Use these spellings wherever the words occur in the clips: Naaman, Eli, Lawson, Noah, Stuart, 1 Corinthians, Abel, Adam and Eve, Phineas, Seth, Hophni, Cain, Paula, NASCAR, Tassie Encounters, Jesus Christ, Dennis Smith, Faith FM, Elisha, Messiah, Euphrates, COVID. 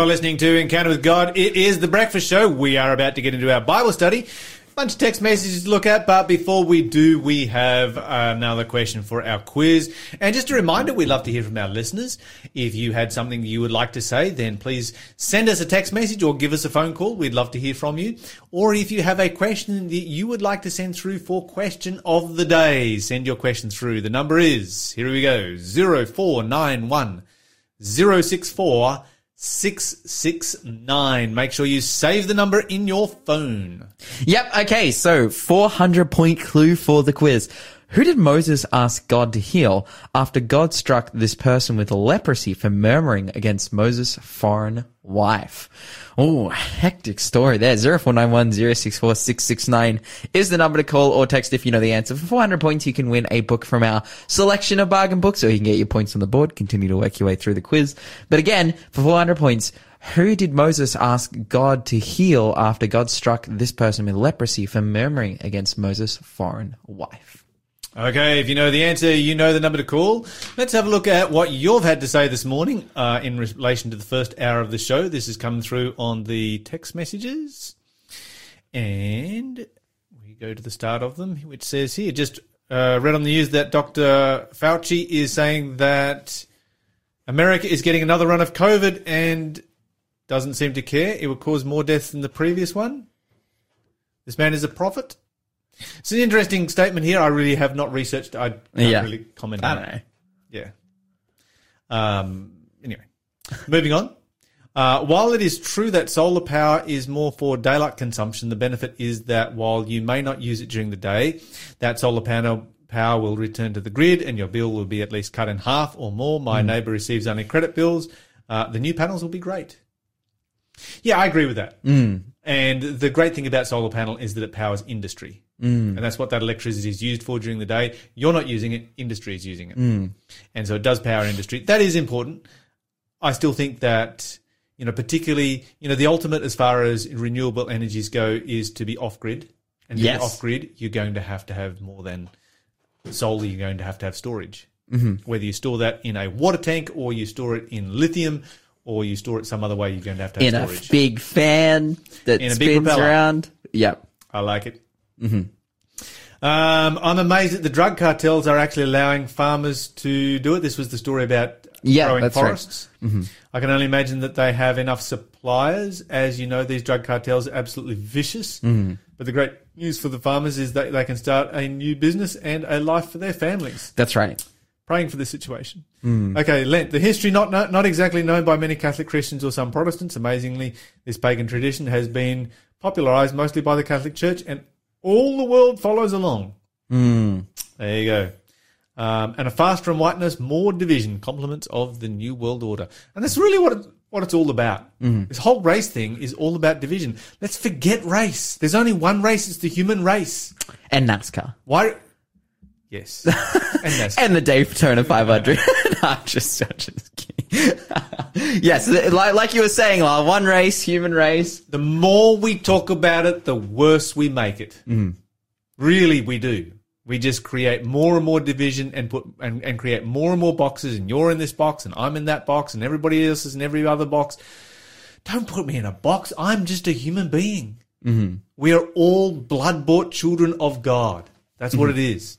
You're listening to Encounter with God. It is The Breakfast Show. We are about to get into our Bible study. Bunch of text messages to look at, but before we do, we have another question for our quiz. And just a reminder, we'd love to hear from our listeners. If you had something you would like to say, then please send us a text message or give us a phone call. We'd love to hear from you. Or if you have a question that you would like to send through for question of the day, send your question through. The number is, here we go, 0491 064 669. Make sure you save the number in your phone. Yep. Okay. So 400-point clue for the quiz. Who did Moses ask God to heal after God struck this person with leprosy for murmuring against Moses' foreign wife? Oh, hectic story there. 0491 064 669 is the number to call or text if you know the answer. For 400 points, you can win a book from our selection of bargain books, or you can get your points on the board, continue to work your way through the quiz. But again, for 400 points, who did Moses ask God to heal after God struck this person with leprosy for murmuring against Moses' foreign wife? Okay, if you know the answer, you know the number to call. Let's have a look at what you've had to say this morning in relation to the first hour of the show. This has come through on the text messages. And we go to the start of them, which says here, just read on the news that Dr. Fauci is saying that America is getting another run of COVID and doesn't seem to care. It will cause more deaths than the previous one. This man is a prophet. It's an interesting statement here. I really have not researched. I can't really comment on it. Yeah. Anyway, moving on. While it is true that solar power is more for daylight consumption, the benefit is that while you may not use it during the day, that solar panel power will return to the grid and your bill will be at least cut in half or more. My neighbour receives only credit bills. The new panels will be great. Yeah, I agree with that. And the great thing about solar panel is that it powers industry. And that's what that electricity is used for during the day. You're not using it. Industry is using it. And so it does power industry. That is important. I still think that, particularly, the ultimate as far as renewable energies go is to be off-grid. And being off-grid, you're going to have more than solar. You're going to have storage. Whether you store that in a water tank or you store it in lithium or you store it some other way, you're going to have storage. In a big fan that spins around. Yep. I like it. I'm amazed that the drug cartels are actually allowing farmers to do it. This was the story about growing forests. Right. I can only imagine that they have enough suppliers. As you know, these drug cartels are absolutely vicious. But the great news for the farmers is that they can start a new business and a life for their families. That's right. Praying for this situation. Okay, Lent. The history not exactly known by many Catholic Christians or some Protestants. Amazingly, this pagan tradition has been popularized mostly by the Catholic Church and all the world follows along. There you go. And a fast from whiteness, more division, compliments of the New World Order. And that's really what it's all about. This whole race thing is all about division. Let's forget race. There's only one race. It's the human race. And NASCAR. Why? Yes. And NASCAR. And the Daytona 500. No, I'm just kidding. Yes, like you were saying, one race, human race. The more we talk about it, the worse we make it. Really, we do. We just create more and more division and create more and more boxes, and you're in this box, and I'm in that box, and everybody else is in every other box. Don't put me in a box. I'm just a human being. We are all blood-bought children of God. That's what it is.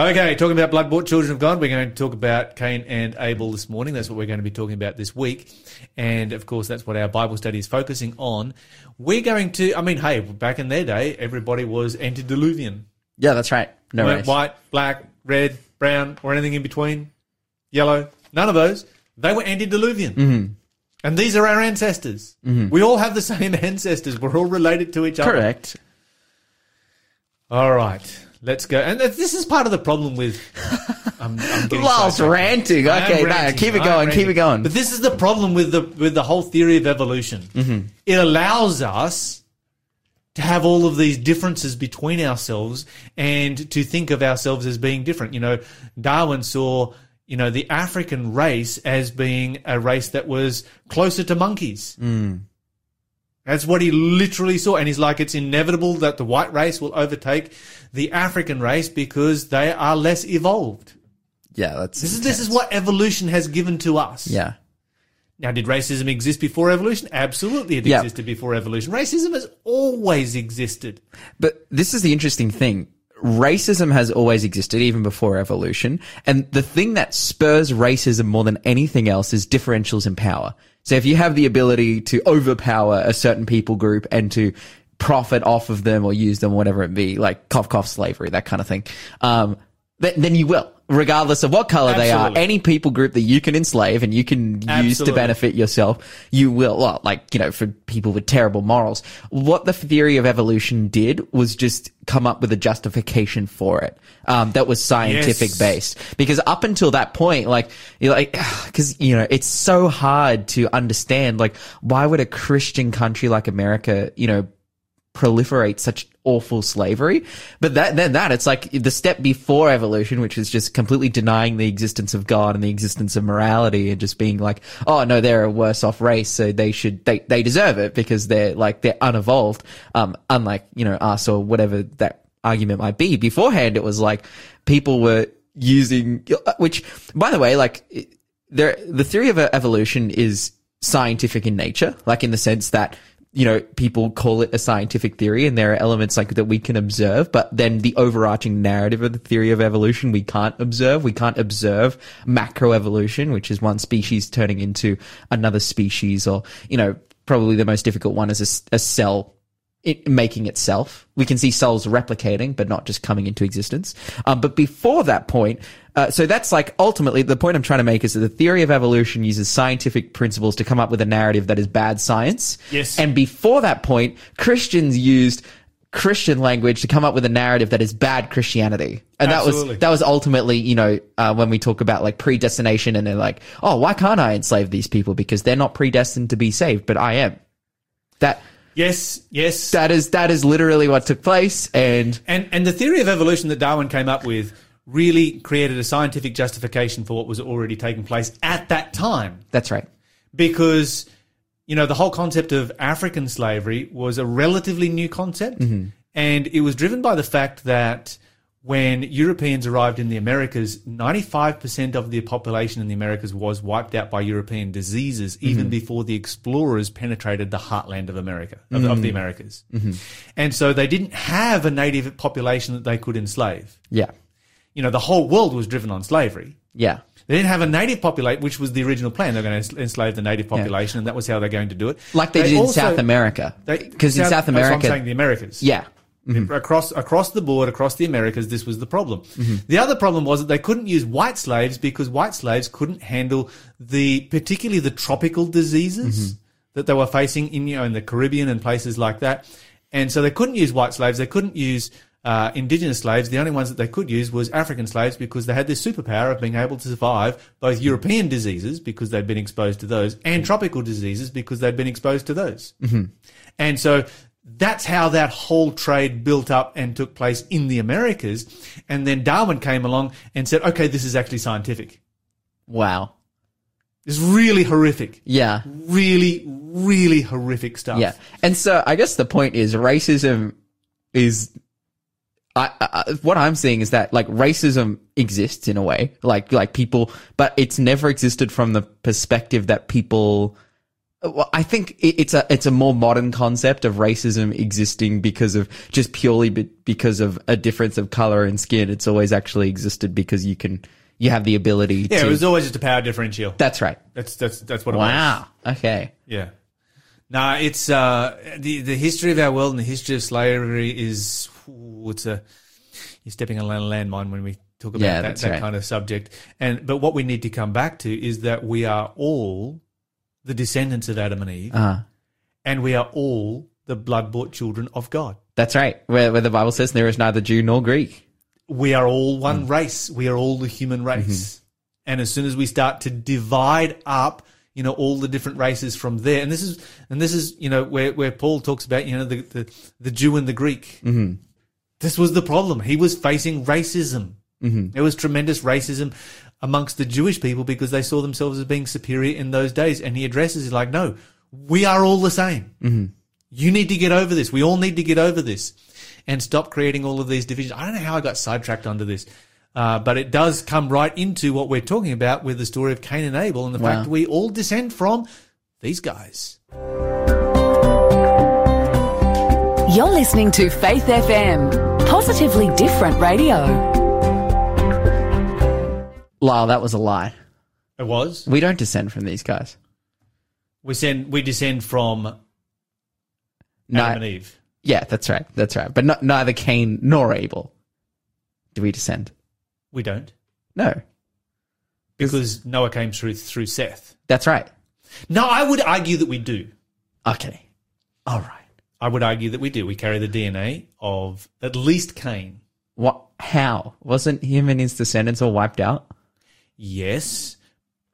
Okay, talking about blood-bought children of God, we're going to talk about Cain and Abel this morning. That's what we're going to be talking about this week. And, of course, that's what our Bible study is focusing on. We're going to, back in their day, everybody was antediluvian. Yeah, that's right. No race. White, black, red, brown, or anything in between, yellow, none of those. They were antediluvian. And these are our ancestors. We all have the same ancestors. We're all related to each other. Correct. All right. Let's go. And this is part of the problem with... ranting. Okay, ranting. Keep it going. But this is the problem with the whole theory of evolution. It allows us to have all of these differences between ourselves and to think of ourselves as being different. Darwin saw, the African race as being a race that was closer to monkeys. That's what he literally saw. And he's like, it's inevitable that the white race will overtake the African race because they are less evolved. Yeah, that's intense. This is what evolution has given to us. Yeah. Now, did racism exist before evolution? Absolutely, it existed before evolution. Racism has always existed. But this is the interesting thing. Racism has always existed, even before evolution. And the thing that spurs racism more than anything else is differentials in power. So if you have the ability to overpower a certain people group and to profit off of them or use them, whatever it be, like cough, cough, slavery, that kind of thing, then you will, regardless of what color they are. Any people group that you can enslave and you can use to benefit yourself, you will. Well, like, you know, for people with terrible morals. What the theory of evolution did was just come up with a justification for it that was scientific based. Because up until that point, like, you're like, because, you know, it's so hard to understand, like, why would a Christian country like America, you know, proliferate such awful slavery? But then it's like the step before evolution, which is just completely denying the existence of God and the existence of morality and just being like, oh no, they're a worse off race, so they deserve it because they're unevolved, unlike, you know, us or whatever that argument might be. Beforehand, it was like people were using, which, by the way, like, the theory of evolution is scientific in nature, like in the sense that, you know, people call it a scientific theory and there are elements like that we can observe, but then the overarching narrative of the theory of evolution we can't observe. We can't observe macroevolution, which is one species turning into another species, or, you know, probably the most difficult one is a cell making itself. We can see cells replicating, but not just coming into existence. But before that point, so that's like ultimately the point I'm trying to make is that the theory of evolution uses scientific principles to come up with a narrative that is bad science. Yes. And before that point, Christians used Christian language to come up with a narrative that is bad Christianity. And that was ultimately, you know, when we talk about like predestination and they're like, oh, why can't I enslave these people? Because they're not predestined to be saved, but I am. Yes. That is literally what took place. And the theory of evolution that Darwin came up with really created a scientific justification for what was already taking place at that time. That's right. Because, you know, the whole concept of African slavery was a relatively new concept. Mm-hmm. And it was driven by the fact that when Europeans arrived in the Americas, 95% of the population in the Americas was wiped out by European diseases, even before the explorers penetrated the heartland of America, of the Americas. Mm-hmm. And so they didn't have a native population that they could enslave. Yeah. You know, the whole world was driven on slavery. Yeah. They didn't have a native population, which was the original plan. They're going to enslave the native population, and that was how they're going to do it. Like they did also, in South America. Because in South America... That's what I'm saying, the Americas. Yeah. Mm-hmm. Across the board, across the Americas, this was the problem. Mm-hmm. The other problem was that they couldn't use white slaves because white slaves couldn't handle particularly the tropical diseases that they were facing in the Caribbean and places like that. And so they couldn't use white slaves. They couldn't use indigenous slaves. The only ones that they could use was African slaves because they had this superpower of being able to survive both European diseases because they'd been exposed to those and tropical diseases because they'd been exposed to those. Mm-hmm. And so... that's how that whole trade built up and took place in the Americas. And then Darwin came along and said, okay, this is actually scientific. Wow. It's really horrific. Yeah. Really, really horrific stuff. Yeah. And so I guess the point is racism is... what I'm seeing is that, like, racism exists in a way, like people... but it's never existed from the perspective that people... well, I think it's a more modern concept of racism existing because of just purely because of a difference of color and skin. It's always actually existed because you have the ability to. Yeah, it was always just a power differential. That's right. That's what it was. Wow. Okay. Yeah. No, it's the history of our world and the history of slavery is you're stepping on a landmine when we talk about that kind of subject. But what we need to come back to is that we are all the descendants of Adam and Eve, and we are all the blood-bought children of God. That's right, where the Bible says there is neither Jew nor Greek. We are all one race. We are all the human race. Mm-hmm. And as soon as we start to divide up, you know, all the different races from there, and this is you know, where Paul talks about, you know, the Jew and the Greek. Mm-hmm. This was the problem. He was facing racism. Mm-hmm. There was tremendous racism amongst the Jewish people because they saw themselves as being superior in those days. And he addresses it like, no, we are all the same. Mm-hmm. You need to get over this. We all need to get over this and stop creating all of these divisions. I don't know how I got sidetracked onto this. But it does come right into what we're talking about with the story of Cain and Abel and the fact that we all descend from these guys. You're listening to Faith FM, positively different radio. Lyle, that was a lie. It was? We don't descend from these guys. We descend from Adam and Eve. Yeah, that's right. That's right. But neither Cain nor Abel do we descend. We don't. No. Because Noah came through Seth. That's right. No, I would argue that we do. Okay. All right. I would argue that we do. We carry the DNA of at least Cain. What? How? Wasn't him and his descendants all wiped out? Yes,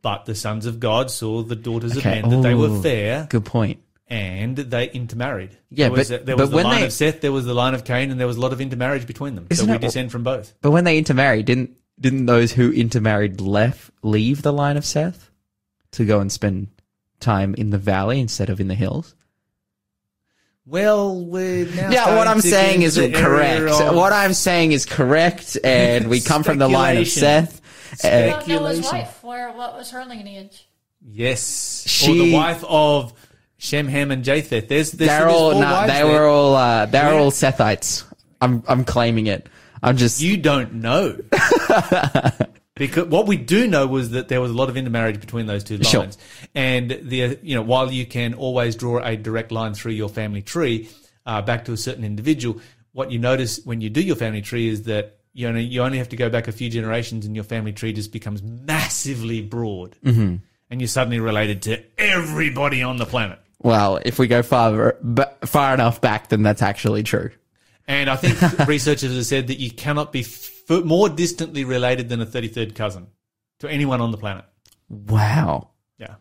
but the sons of God saw the daughters of men that they were fair. Good point. And they intermarried. Yeah, there was the line of Seth, there was the line of Cain, and there was a lot of intermarriage between them. So we descend from both. But when they intermarried, didn't those who intermarried leave the line of Seth to go and spend time in the valley instead of in the hills? Well, we're now... Yeah, what I'm saying is correct. What I'm saying is correct, and we come from the line of Seth. Speculation. Noah's wife, what was her lineage? Yes. Or the wife of Shem, Ham, and Japheth. They were all Sethites. I'm claiming it. I'm just... You don't know. Because what we do know was that there was a lot of intermarriage between those two lines. Sure. And while you can always draw a direct line through your family tree back to a certain individual, what you notice when you do your family tree is that you only have to go back a few generations and your family tree just becomes massively broad. Mm-hmm. And you're suddenly related to everybody on the planet. Well, if we go far enough back, then that's actually true. And I think researchers have said that you cannot be more distantly related than a 33rd cousin to anyone on the planet. Wow. Yeah.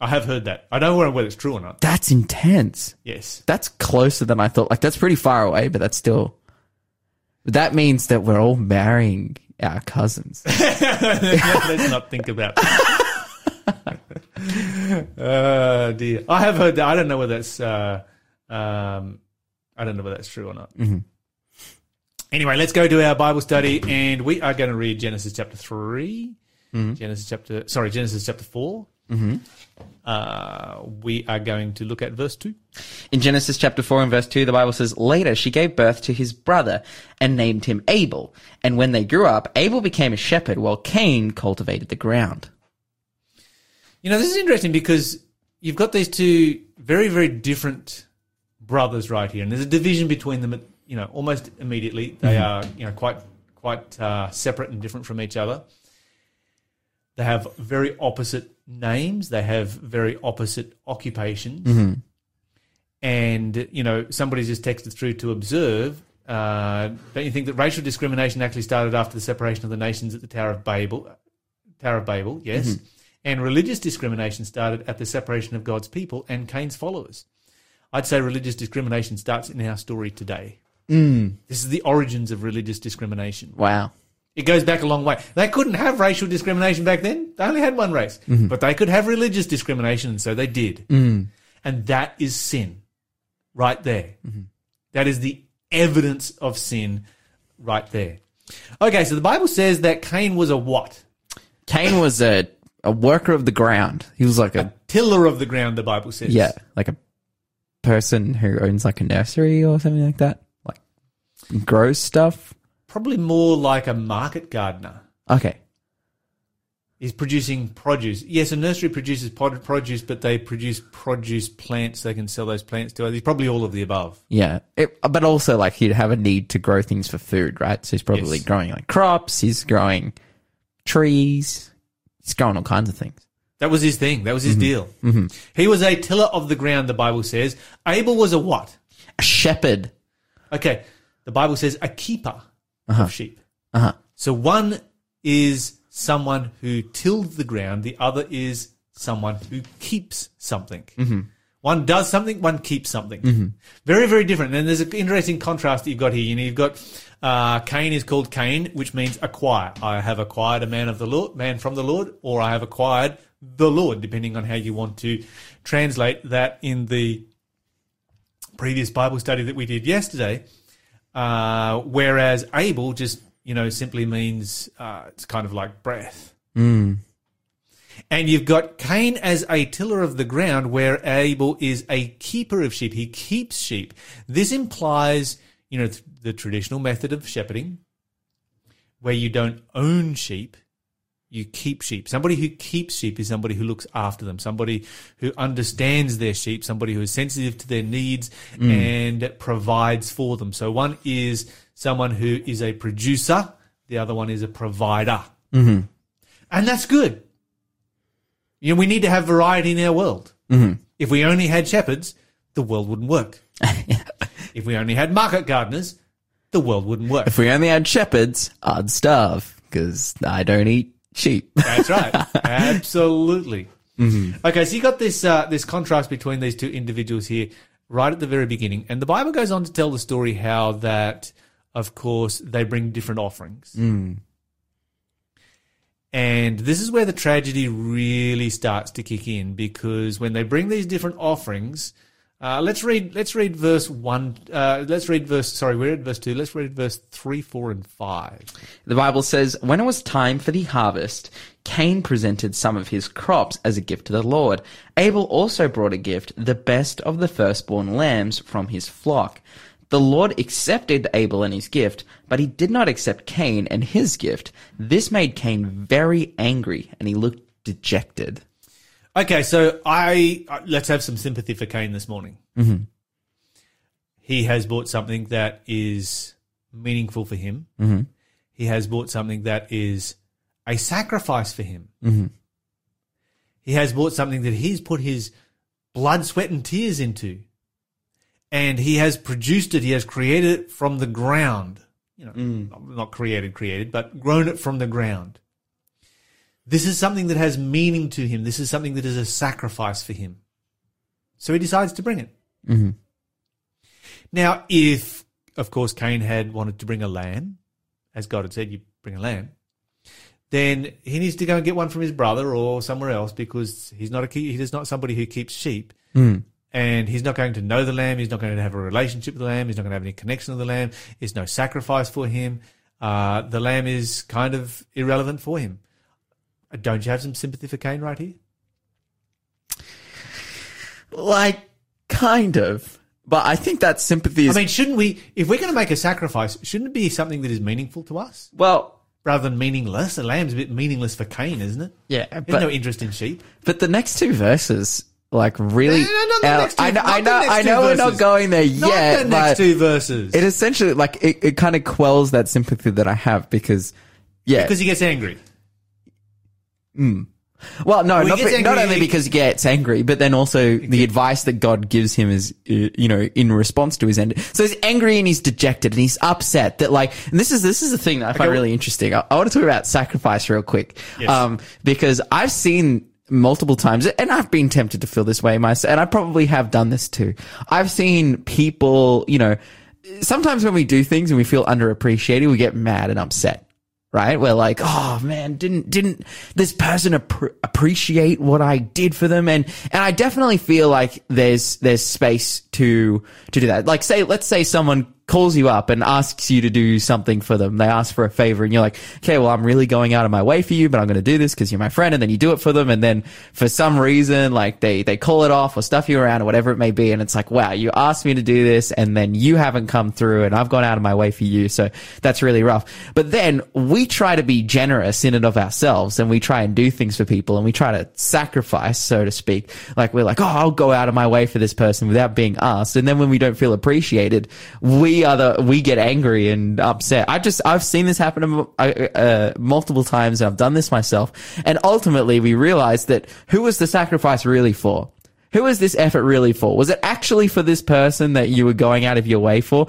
I have heard that. I don't know whether it's true or not. That's intense. Yes. That's closer than I thought. Like, that's pretty far away, but that's still... That means that we're all marrying our cousins. Let's not think about that. Oh, dear. I have heard that. I don't know whether that's... I don't know whether that's true or not. Mm-hmm. Anyway, let's go to our Bible study, and we are going to read Genesis chapter 3, mm-hmm. Genesis chapter 4. Mm-hmm. We are going to look at verse 2. In Genesis chapter 4 and verse 2, the Bible says, "Later she gave birth to his brother and named him Abel. And when they grew up, Abel became a shepherd while Cain cultivated the ground." This is interesting because you've got these two very, very different brothers right here, and there's a division between them at, almost immediately. They are, quite separate and different from each other. They have very opposite names. They have very opposite occupations. Mm-hmm. And, somebody's just texted through to observe, don't you think that racial discrimination actually started after the separation of the nations at the Tower of Babel, yes. Mm-hmm. And religious discrimination started at the separation of God's people and Cain's followers. I'd say religious discrimination starts in our story today. Mm. This is the origins of religious discrimination. Wow. It goes back a long way. They couldn't have racial discrimination back then. They only had one race. Mm-hmm. But they could have religious discrimination, and so they did. Mm. And that is sin right there. Mm-hmm. That is the evidence of sin right there. Okay, so the Bible says that Cain was a what? Cain was a worker of the ground. He was like a tiller of the ground, the Bible says. Yeah, like a person who owns like a nursery or something like that, like grows stuff. Probably more like a market gardener. Okay. He's producing produce. Yes, a nursery produces produce, but they produce produce plants. They can sell those plants to others. He's probably all of the above. Yeah, but also like he'd have a need to grow things for food, right? So he's probably growing like crops. He's growing trees. He's growing all kinds of things. That was his thing. That was his deal. Mm-hmm. He was a tiller of the ground, the Bible says. Abel was a what? A shepherd. Okay. The Bible says a keeper of sheep. Uh-huh. So one is someone who tilled the ground. The other is someone who keeps something. Mm-hmm. One does something, one keeps something. Mm-hmm. Very, very different. And there's an interesting contrast that you've got here. You've got Cain is called Cain, which means acquire. I have acquired a man from the Lord, or I have acquired the Lord, depending on how you want to translate that. In the previous Bible study that we did yesterday, whereas Abel just you know, simply means it's kind of like breath. Mm. And you've got Cain as a tiller of the ground, where Abel is a keeper of sheep. He keeps sheep. This implies, you know, the traditional method of shepherding, where you don't own sheep, you keep sheep. Somebody who keeps sheep is somebody who looks after them, somebody who understands their sheep, somebody who is sensitive to their needs and provides for them. So one is someone who is a producer, the other one is a provider. Mm-hmm. And that's good. You know, we need to have variety in our world. Mm-hmm. If we only had shepherds, the world wouldn't work. Yeah. If we only had market gardeners, the world wouldn't work. If we only had shepherds, I'd starve because I don't eat sheep. That's right. Absolutely. Mm-hmm. Okay, so you got this this contrast between these two individuals here right at the very beginning. And the Bible goes on to tell the story how that, of course, they bring different offerings. Mm. And this is where the tragedy really starts to kick in, because when they bring these different offerings, let's read verse 1. We're at verse 2. Let's read verse 3, 4, and 5. The Bible says, "When it was time for the harvest, Cain presented some of his crops as a gift to the Lord. Abel also brought a gift, the best of the firstborn lambs from his flock. The Lord accepted Abel and his gift, but he did not accept Cain and his gift. This made Cain very angry, and he looked dejected." Okay, so let's have some sympathy for Cain this morning. Mm-hmm. He has bought something that is meaningful for him. Mm-hmm. He has bought something that is a sacrifice for him. Mm-hmm. He has bought something that he's put his blood, sweat, and tears into. And he has produced it, he has created it from the ground. You know, not created, but grown it from the ground. This is something that has meaning to him. This is something that is a sacrifice for him. So he decides to bring it. Mm-hmm. Now, if, of course, Cain had wanted to bring a lamb, as God had said, you bring a lamb, then he needs to go and get one from his brother or somewhere else, because he's not somebody who keeps sheep. Mm. And he's not going to know the lamb. He's not going to have a relationship with the lamb. He's not going to have any connection with the lamb. It's no sacrifice for him. The lamb is kind of irrelevant for him. Don't you have some sympathy for Cain right here? Like, kind of. But I think that sympathy is... I mean, shouldn't we... If we're going to make a sacrifice, shouldn't it be something that is meaningful to us? Well... Rather than meaningless. A lamb's a bit meaningless for Cain, isn't it? Yeah, but... There's no interest in sheep. But the next two verses... Like, really? I know we're not going there yet. Not the next two verses. It essentially, like, it kind of quells that sympathy that I have because, yeah. Because he gets angry. Mm. Well, no, not only because he gets angry, but then also the advice that God gives him is, you know, in response to his end. So he's angry and he's dejected and he's upset that, like, and this is the thing that I find really interesting. I want to talk about sacrifice real quick. Yes. Because I've seen multiple times, and I've been tempted to feel this way myself, and I probably have done this too. I've seen people, you know, sometimes when we do things and we feel underappreciated, we get mad and upset, right? We're like, oh man, didn't this person appreciate what I did for them? And I definitely feel like there's space to do that. Like, let's say someone calls you up and asks you to do something for them. They ask for a favor and you're like, okay, well, I'm really going out of my way for you, but I'm going to do this because you're my friend. And then you do it for them. And then for some reason, like they call it off or stuff you around or whatever it may be. And it's like, wow, you asked me to do this and then you haven't come through and I've gone out of my way for you. So that's really rough. But then we try to be generous in and of ourselves and we try and do things for people and we try to sacrifice, so to speak. Like we're like, oh, I'll go out of my way for this person without being asked. And then when we don't feel appreciated, we get angry and upset. I've seen this happen multiple times, and I've done this myself. And ultimately, we realize that who was the sacrifice really for? Who was this effort really for? Was it actually for this person that you were going out of your way for?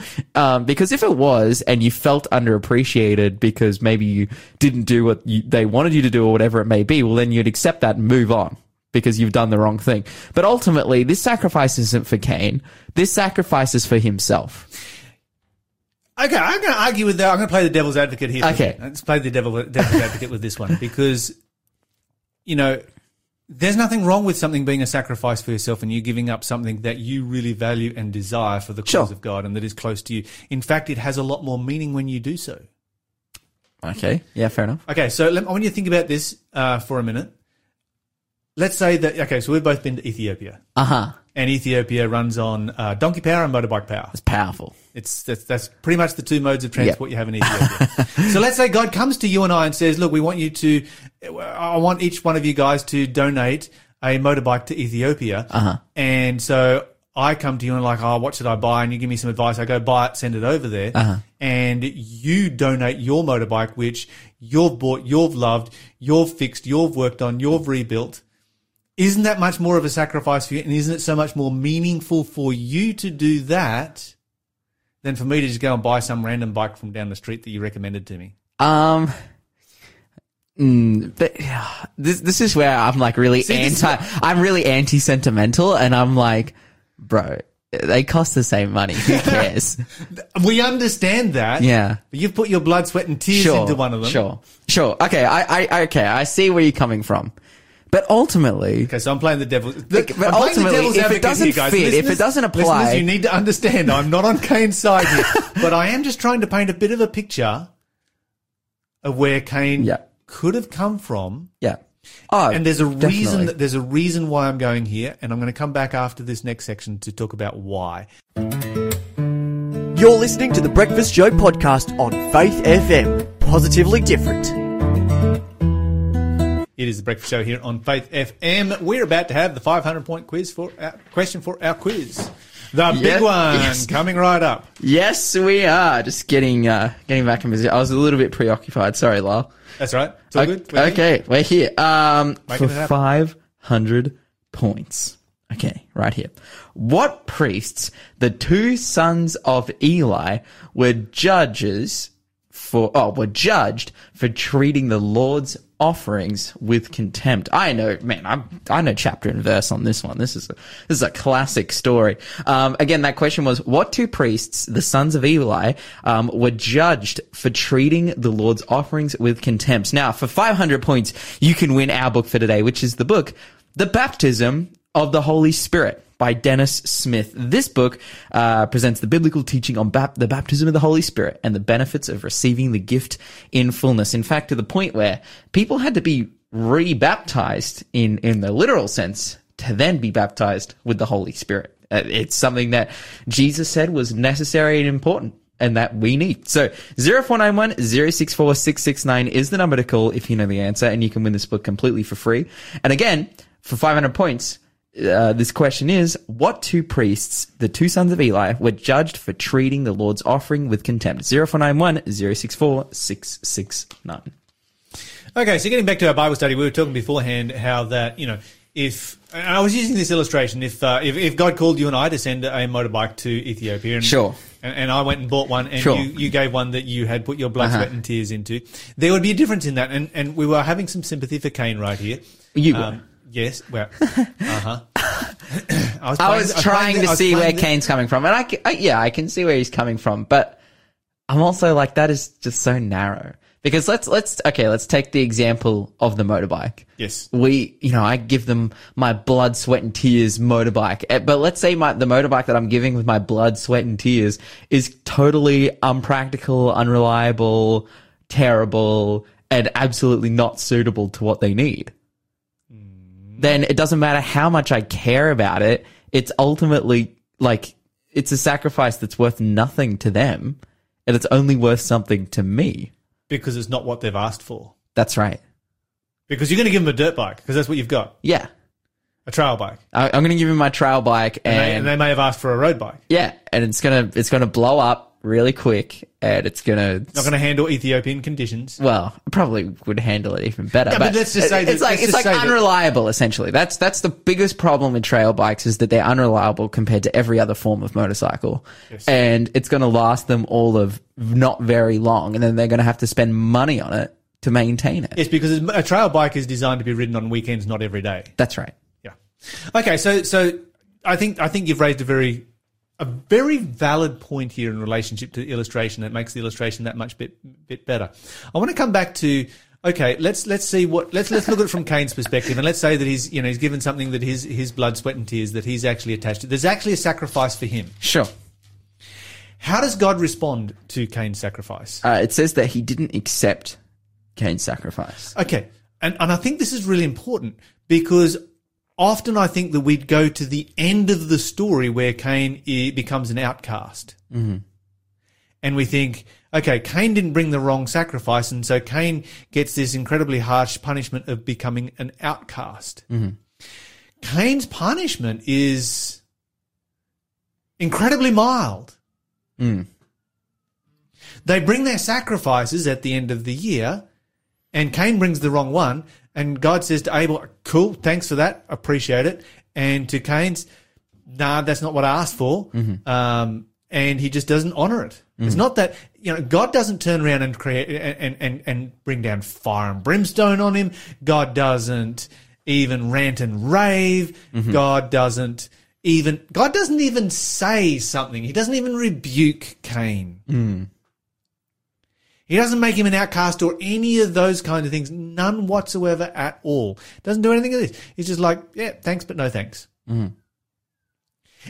Because if it was, and you felt underappreciated because maybe you didn't do what they wanted you to do or whatever it may be, well, then you'd accept that and move on, because you've done the wrong thing. But ultimately, this sacrifice isn't for Cain. This sacrifice is for himself. Okay, I'm going to argue with that. I'm going to play the devil's advocate here. Okay. Let's play the devil's advocate with this one, because, you know, there's nothing wrong with something being a sacrifice for yourself and you giving up something that you really value and desire for the cause of God and that is close to you. In fact, it has a lot more meaning when you do so. Okay. Yeah, fair enough. Okay, so I want you to think about this for a minute. Let's say that, okay, so we've both been to Ethiopia. Uh-huh. And Ethiopia runs on donkey power and motorbike power. It's powerful. That's pretty much the two modes of transport you have in Ethiopia. So let's say God comes to you and I and says, look, I want each one of you guys to donate a motorbike to Ethiopia. Uh-huh. And so I come to you and what should I buy? And you give me some advice. I go buy it, send it over there. Uh-huh. And you donate your motorbike, which you've bought, you've loved, you've fixed, you've worked on, you've rebuilt. Isn't that much more of a sacrifice for you, and isn't it so much more meaningful for you to do that than for me to just go and buy some random bike from down the street that you recommended to me? But this is where I'm like really I'm really anti-sentimental, and I'm like, bro, they cost the same money. Who cares? We understand that. Yeah. But you've put your blood, sweat, and tears into one of them. Sure. Okay, I see where you're coming from. But ultimately... Okay, so I'm playing the devil's... But ultimately, if it doesn't fit, if it doesn't apply... You need to understand, I'm not on Cain's side here, but I am just trying to paint a bit of a picture of where Cain could have come from. Yeah. Oh, and there's a reason why I'm going here, and I'm going to come back after this next section to talk about why. You're listening to The Breakfast Show podcast on Faith FM. Positively different. It is The Breakfast Show here on Faith FM. We're about to have the 500-point question for our quiz. The big one coming right up. Yes, we are. Just getting back in position. I was a little bit preoccupied. Sorry, Lyle. That's right. It's all good. We're here. For 500 points. Okay, right here. What priests, the two sons of Eli, were judged for treating the Lord's offerings with contempt? I know, man. I know chapter and verse on this one. This is a classic story. Again, that question was: what two priests, the sons of Eli, were judged for treating the Lord's offerings with contempt? Now, for 500 points, you can win our book for today, which is the book, The Baptism of the Holy Spirit, by Dennis Smith. This book presents the biblical teaching on the baptism of the Holy Spirit and the benefits of receiving the gift in fullness. In fact, to the point where people had to be re-baptized in the literal sense to then be baptized with the Holy Spirit. It's something that Jesus said was necessary and important, and that we need. So 0491 064 669 is the number to call if you know the answer, and you can win this book completely for free. And again, for 500 points, this question is, what two priests, the two sons of Eli, were judged for treating the Lord's offering with contempt? 0491 064 669. Okay, so getting back to our Bible study, we were talking beforehand how that, and I was using this illustration, if God called you and I to send a motorbike to Ethiopia, and I went and bought one, and you gave one that you had put your blood, sweat, and tears into, there would be a difference in that, and we were having some sympathy for Cain right here. You were. Yes, well, I was trying to see where Cain's coming from, and I can see where he's coming from, but I'm also like, that is just so narrow, because let's take the example of the motorbike. Yes. I give them my blood, sweat, and tears motorbike, but let's say the motorbike that I'm giving with my blood, sweat, and tears is totally unpractical, unreliable, terrible, and absolutely not suitable to what they need. Then it doesn't matter how much I care about it. It's ultimately it's a sacrifice that's worth nothing to them, and it's only worth something to me. Because it's not what they've asked for. That's right. Because you're going to give them a dirt bike, because that's what you've got. Yeah. A trail bike. I'm going to give them my trail bike. And they may have asked for a road bike. Yeah, and it's going to blow up really quick, and it's going to... Not going to handle Ethiopian conditions. Well, probably would handle it even better. Yeah, but let's just say that... It's unreliable, essentially. That's the biggest problem with trail bikes, is that they're unreliable compared to every other form of motorcycle. Yes. And it's going to last them all of not very long, and then they're going to have to spend money on it to maintain it. Yes, because a trail bike is designed to be ridden on weekends, not every day. That's right. Yeah. Okay, so I think you've raised a very valid point here in relationship to illustration that makes the illustration that much bit better. I want to come back to, okay, let's look at it from Cain's perspective, and let's say that he's given something that his blood, sweat, and tears, that he's actually attached to. There's actually a sacrifice for him. Sure. How does God respond to Cain's sacrifice? It says that he didn't accept Cain's sacrifice. Okay. And I think this is really important, because often I think that we'd go to the end of the story where Cain becomes an outcast. Mm-hmm. And we think, okay, Cain didn't bring the wrong sacrifice, and so Cain gets this incredibly harsh punishment of becoming an outcast. Mm-hmm. Cain's punishment is incredibly mild. Mm. They bring their sacrifices at the end of the year, and Cain brings the wrong one, and God says to Abel, cool, thanks for that, appreciate it. And to Cain's, nah, that's not what I asked for. Mm-hmm. And he just doesn't honor it. Mm-hmm. It's not that, you know, God doesn't turn around and create and bring down fire and brimstone on him. God doesn't even rant and rave. Mm-hmm. God doesn't even say something. He doesn't even rebuke Cain. Mm. He doesn't make him an outcast or any of those kind of things, none whatsoever at all. Doesn't do anything of this. He's just like, yeah, thanks, but no thanks. Mm.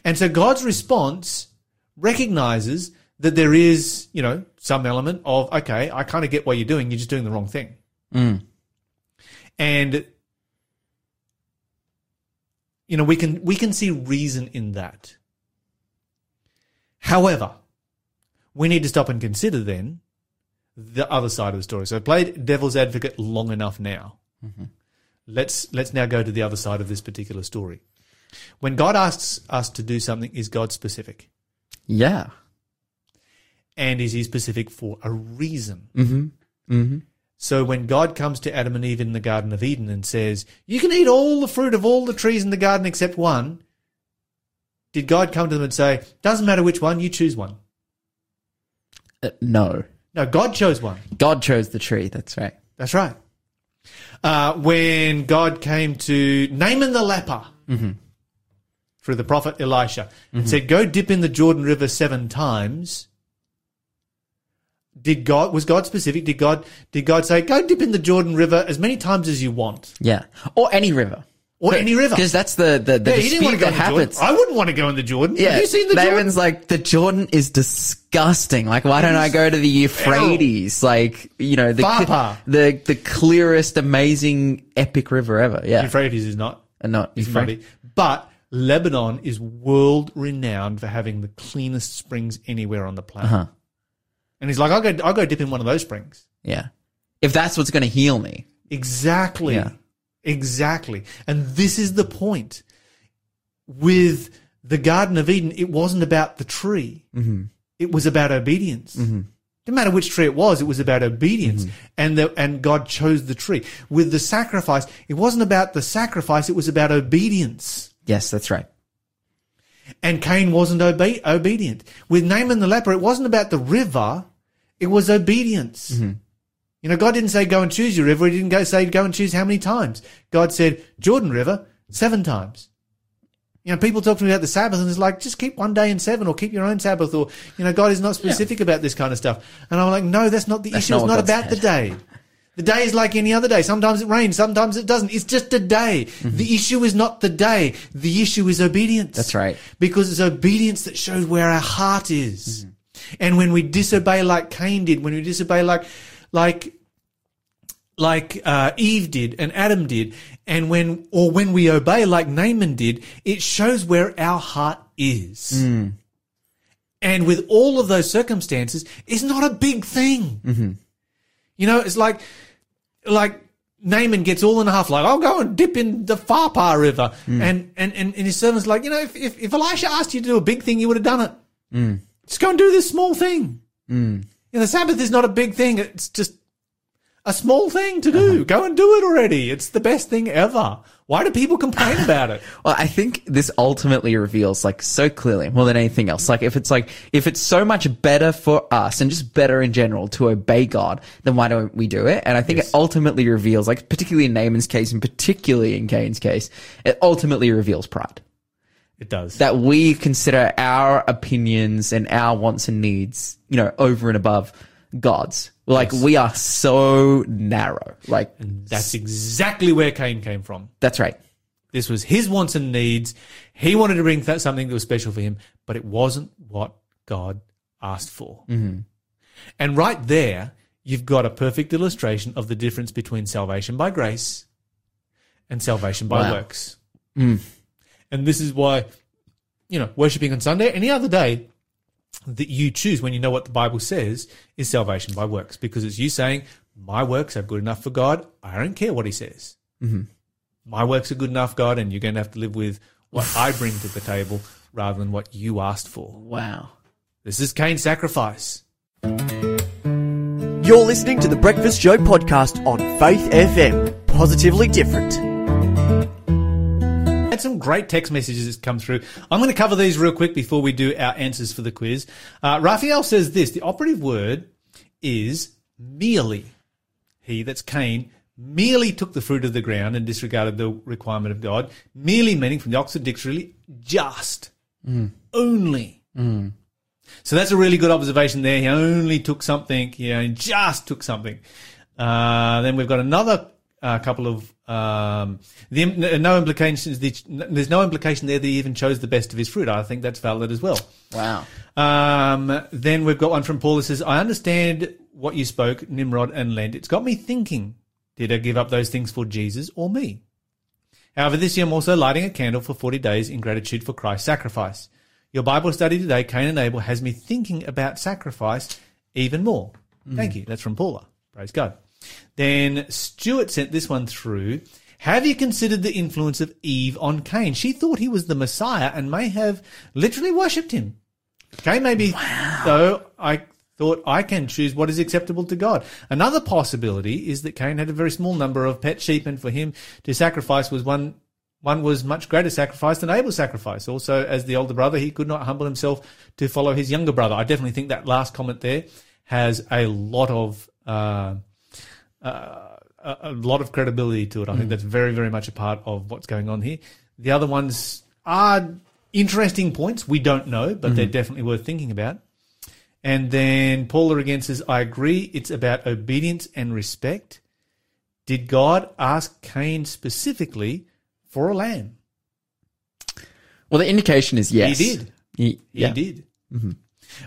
And so God's response recognizes that there is, you know, some element of, okay, I kind of get what you're doing. You're just doing the wrong thing. Mm. And you know, we can see reason in that. However, we need to stop and consider then the other side of the story. So I've played devil's advocate long enough now. Mm-hmm. Let's now go to the other side of this particular story. When God asks us to do something, is God specific? Yeah. And is he specific for a reason? Mm-hmm. Mm-hmm. So when God comes to Adam and Eve in the Garden of Eden and says, you can eat all the fruit of all the trees in the garden except one, did God come to them and say, doesn't matter which one, you choose one? No. No, God chose one. God chose the tree, that's right. That's right. When God came to Naaman the leper mm-hmm. through the prophet Elisha mm-hmm. and said, go dip in the Jordan River 7 times, Was God specific? Did God say, go dip in the Jordan River as many times as you want? Yeah. Or any river. Because that's the dispute that happens. I wouldn't want to go in the Jordan. Yeah. Have you seen the Jordan? Naaman's like, the Jordan is disgusting. Like, why don't I go to the Euphrates? Like, you know, the clearest, amazing, epic river ever. Yeah. Euphrates is not. Euphrates. But Lebanon is world renowned for having the cleanest springs anywhere on the planet. Uh-huh. And he's like, I'll go dip in one of those springs. Yeah. If that's what's going to heal me. Exactly. Yeah. Exactly. And this is the point. With the Garden of Eden, it wasn't about the tree. Mm-hmm. It was about obedience. Mm-hmm. Didn't matter which tree it was about obedience. Mm-hmm. And God chose the tree. With the sacrifice, it wasn't about the sacrifice, it was about obedience. Yes, that's right. And Cain wasn't obedient. With Naaman the leper, it wasn't about the river. It was obedience. Mm-hmm. You know, God didn't say, go and choose your river. He didn't say, go and choose how many times. God said, Jordan River, 7 times. You know, people talk to me about the Sabbath, and it's like, just keep one day in 7 or keep your own Sabbath, or, you know, God is not specific about this kind of stuff. And I'm like, no, that's not the issue. It's not about the day. The day is like any other day. Sometimes it rains, sometimes it doesn't. It's just a day. Mm-hmm. The issue is not the day. The issue is obedience. That's right. Because it's obedience that shows where our heart is. Mm-hmm. And when we disobey like Cain did, when we disobey like Eve did and Adam did, and when we obey like Naaman did, it shows where our heart is. Mm. And with all of those circumstances, it's not a big thing. Mm-hmm. You know, it's like Naaman gets all in a huff, like, I'll go and dip in the Farpar River. Mm. And his servant's like, you know, if Elisha asked you to do a big thing, you would have done it. Mm. Just go and do this small thing. Mm. You know, the Sabbath is not a big thing. It's just a small thing to do. Uh-huh. Go and do it already. It's the best thing ever. Why do people complain about it? Well, I think this ultimately reveals, like, so clearly, more than anything else, if it's so much better for us and just better in general to obey God, then why don't we do it? And I think It ultimately reveals, like, particularly in Naaman's case and particularly in Cain's case, it ultimately reveals pride. It does. That we consider our opinions and our wants and needs, you know, over and above God's. Like, we are so narrow. Like, and that's exactly where Cain came from. That's right. This was his wants and needs. He wanted to bring something that was special for him, but it wasn't what God asked for. Mm-hmm. And right there, you've got a perfect illustration of the difference between salvation by grace and salvation by works. Mm. And this is why, you know, worshipping on Sunday, any other day that you choose when you know what the Bible says is salvation by works, because it's you saying, my works are good enough for God. I don't care what he says. Mm-hmm. My works are good enough, God, and you're going to have to live with what I bring to the table rather than what you asked for. Wow. This is Cain's sacrifice. You're listening to The Breakfast Show podcast on Faith FM. Positively different. Had some great text messages come through. I'm going to cover these real quick before we do our answers for the quiz. Raphael says this, the operative word is merely. He, that's Cain, merely took the fruit of the ground and disregarded the requirement of God. Merely meaning, from the Oxford Dictionary, just, only. Mm. So that's a really good observation there. He only took something, you know, he just took something. Then we've got another couple of no implications. There's no implication there that he even chose the best of his fruit. I think that's valid as well. Wow. Then we've got one from Paula, says, I understand what you spoke, Nimrod and Lent. It's got me thinking. Did I give up those things for Jesus or me? However, this year I'm also lighting a candle for 40 days in gratitude for Christ's sacrifice. Your Bible study today, Cain and Abel, has me thinking about sacrifice even more. Mm. Thank you. That's from Paula. Praise God. Then Stuart sent this one through. Have you considered the influence of Eve on Cain? She thought he was the Messiah and may have literally worshipped him. Cain may be, though, I thought, I can choose what is acceptable to God. Another possibility is that Cain had a very small number of pet sheep, and for him to sacrifice was one was much greater sacrifice than Abel's sacrifice. Also, as the older brother, he could not humble himself to follow his younger brother. I definitely think that last comment there has a lot of credibility to it. I think that's very, very much a part of what's going on here. The other ones are interesting points. We don't know, but they're definitely worth thinking about. And then Paula again says, I agree, it's about obedience and respect. Did God ask Cain specifically for a lamb? Well, the indication is yes. He did. He did. Mm-hmm.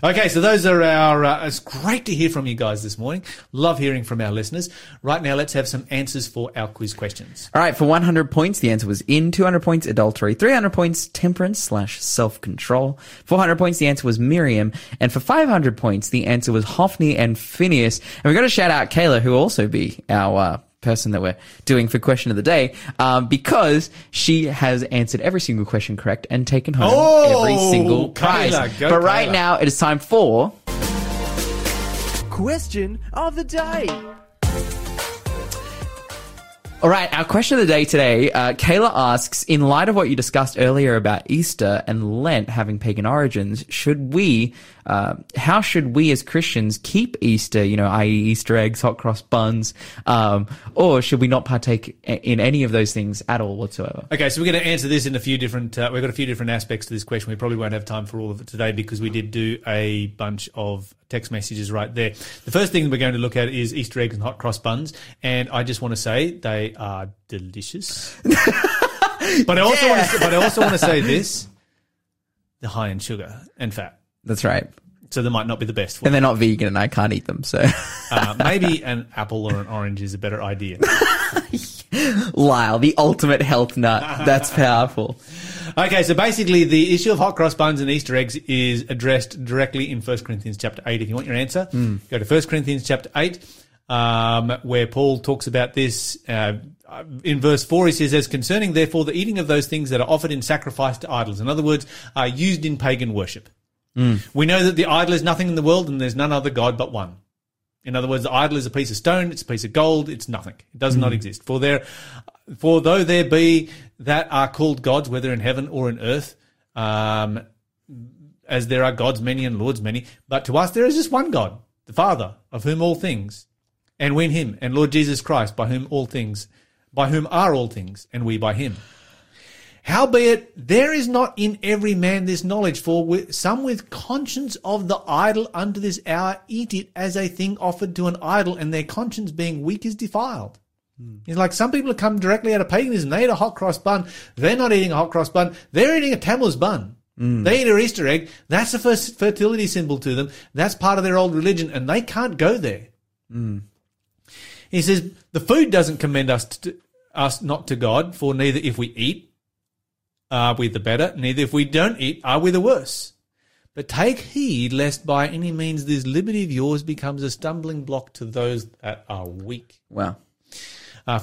Okay, so those are our it's great to hear from you guys this morning. Love hearing from our listeners. Right now, let's have some answers for our quiz questions. All right, for 100 points, the answer was in. 200 points, adultery. 300 points, temperance/self-control. 400 points, the answer was Miriam. And for 500 points, the answer was Hophni and Phineas. And we've got to shout out Kayla, who will also be our person that we're doing for question of the day, because she has answered every single question correct and taken home every single prize. Kayla, but right now it is time for question of the day. All right, our question of the day today, Kayla asks, in light of what you discussed earlier about Easter and Lent having pagan origins, how should we as Christians keep Easter, you know, i.e. Easter eggs, hot cross buns, or should we not partake in any of those things at all whatsoever? Okay, so we're going to answer this in a few different, we've got a few different aspects to this question. We probably won't have time for all of it today because we did do a bunch of text messages right there. The first thing we're going to look at is Easter eggs and hot cross buns, and I just want to say they are delicious. But I also want to say this, they're high in sugar and fat. That's right. So they might not be the best for them. And they're not vegan and I can't eat them, so. Maybe an apple or an orange is a better idea. Lyle, the ultimate health nut. That's powerful. Okay, so basically the issue of hot cross buns and Easter eggs is addressed directly in 1 Corinthians chapter 8. If you want your answer, go to 1 Corinthians chapter 8. Where Paul talks about this, in verse 4, he says, as concerning, therefore, the eating of those things that are offered in sacrifice to idols, in other words, are used in pagan worship. Mm. We know that the idol is nothing in the world and there's none other God but one. In other words, the idol is a piece of stone, it's a piece of gold, it's nothing. It does not exist. For though there be that are called gods, whether in heaven or in earth, as there are gods many and lords many, but to us there is just one God, the Father, of whom all things, and we in him, and Lord Jesus Christ, by whom are all things, and we by him. Howbeit, there is not in every man this knowledge, for some with conscience of the idol unto this hour eat it as a thing offered to an idol, and their conscience being weak is defiled. Mm. It's like some people have come directly out of paganism. They eat a hot cross bun. They're not eating a hot cross bun. They're eating a Tamil's bun. They eat an Easter egg. That's the first fertility symbol to them. That's part of their old religion, and they can't go there. He says the food doesn't commend us not to God, for neither if we eat are we the better, neither if we don't eat are we the worse. But take heed lest by any means this liberty of yours becomes a stumbling block to those that are weak. Wow.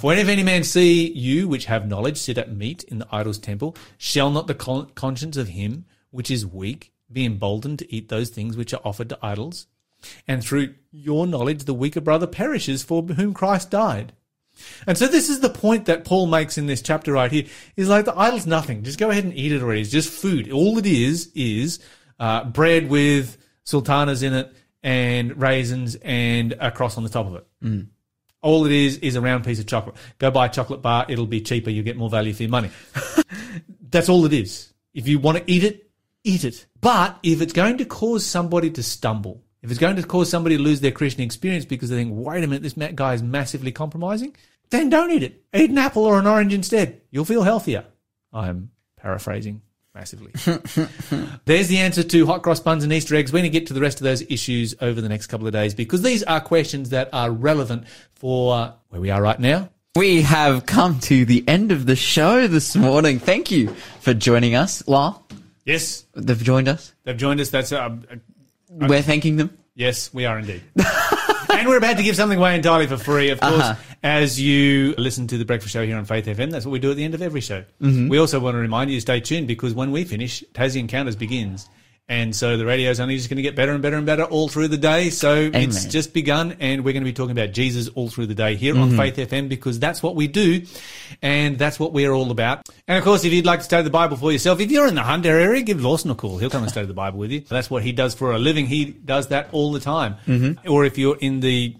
For if any man see you which have knowledge sit at meat in the idol's temple, shall not the conscience of him which is weak be emboldened to eat those things which are offered to idols? And through your knowledge the weaker brother perishes for whom Christ died. And so this is the point that Paul makes in this chapter right here. He's like, the idol's nothing. Just go ahead and eat it already. It's just food. All it is bread with sultanas in it and raisins and a cross on the top of it. Mm. All it is a round piece of chocolate. Go buy a chocolate bar. It'll be cheaper. You'll get more value for your money. That's all it is. If you want to eat it, eat it. But if it's going to cause somebody to stumble, if it's going to cause somebody to lose their Christian experience because they think, wait a minute, this guy is massively compromising, then don't eat it. Eat an apple or an orange instead. You'll feel healthier. I'm paraphrasing massively. There's the answer to hot cross buns and Easter eggs. We're going to get to the rest of those issues over the next couple of days because these are questions that are relevant for where we are right now. We have come to the end of the show this morning. Thank you for joining us, Lyle. Yes. They've joined us. They've joined us. That's we're thanking them. Yes, we are indeed. And we're about to give something away entirely for free, of course, as you listen to The Breakfast Show here on Faith FM. That's what we do at the end of every show. Mm-hmm. We also want to remind you to stay tuned because when we finish, Tassie Encounters begins. And so the radio's only just going to get better and better and better all through the day. So it's just begun, and we're going to be talking about Jesus all through the day here on Faith FM because that's what we do and that's what we're all about. And, of course, if you'd like to study the Bible for yourself, if you're in the Hunter area, give Lawson a call. He'll come and study the Bible with you. That's what he does for a living. He does that all the time. Mm-hmm. Or if you're in the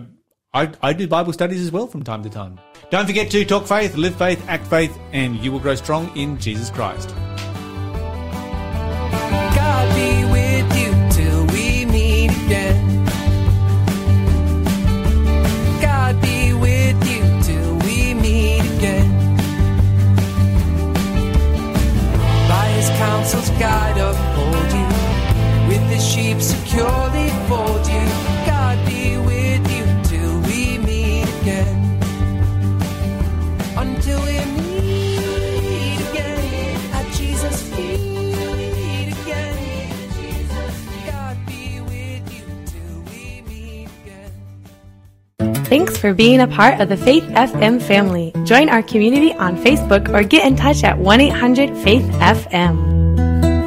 – I do Bible studies as well from time to time. Don't forget to talk faith, live faith, act faith, and you will grow strong in Jesus Christ. God be with you till we meet again. God be with you till we meet again. By his counsel's guide uphold you, with the sheep securely fold you. God be with you till we meet again. Until we meet again at Jesus' feet. Thanks for being a part of the Faith FM family. Join our community on Facebook or get in touch at 1-800-FAITH-FM.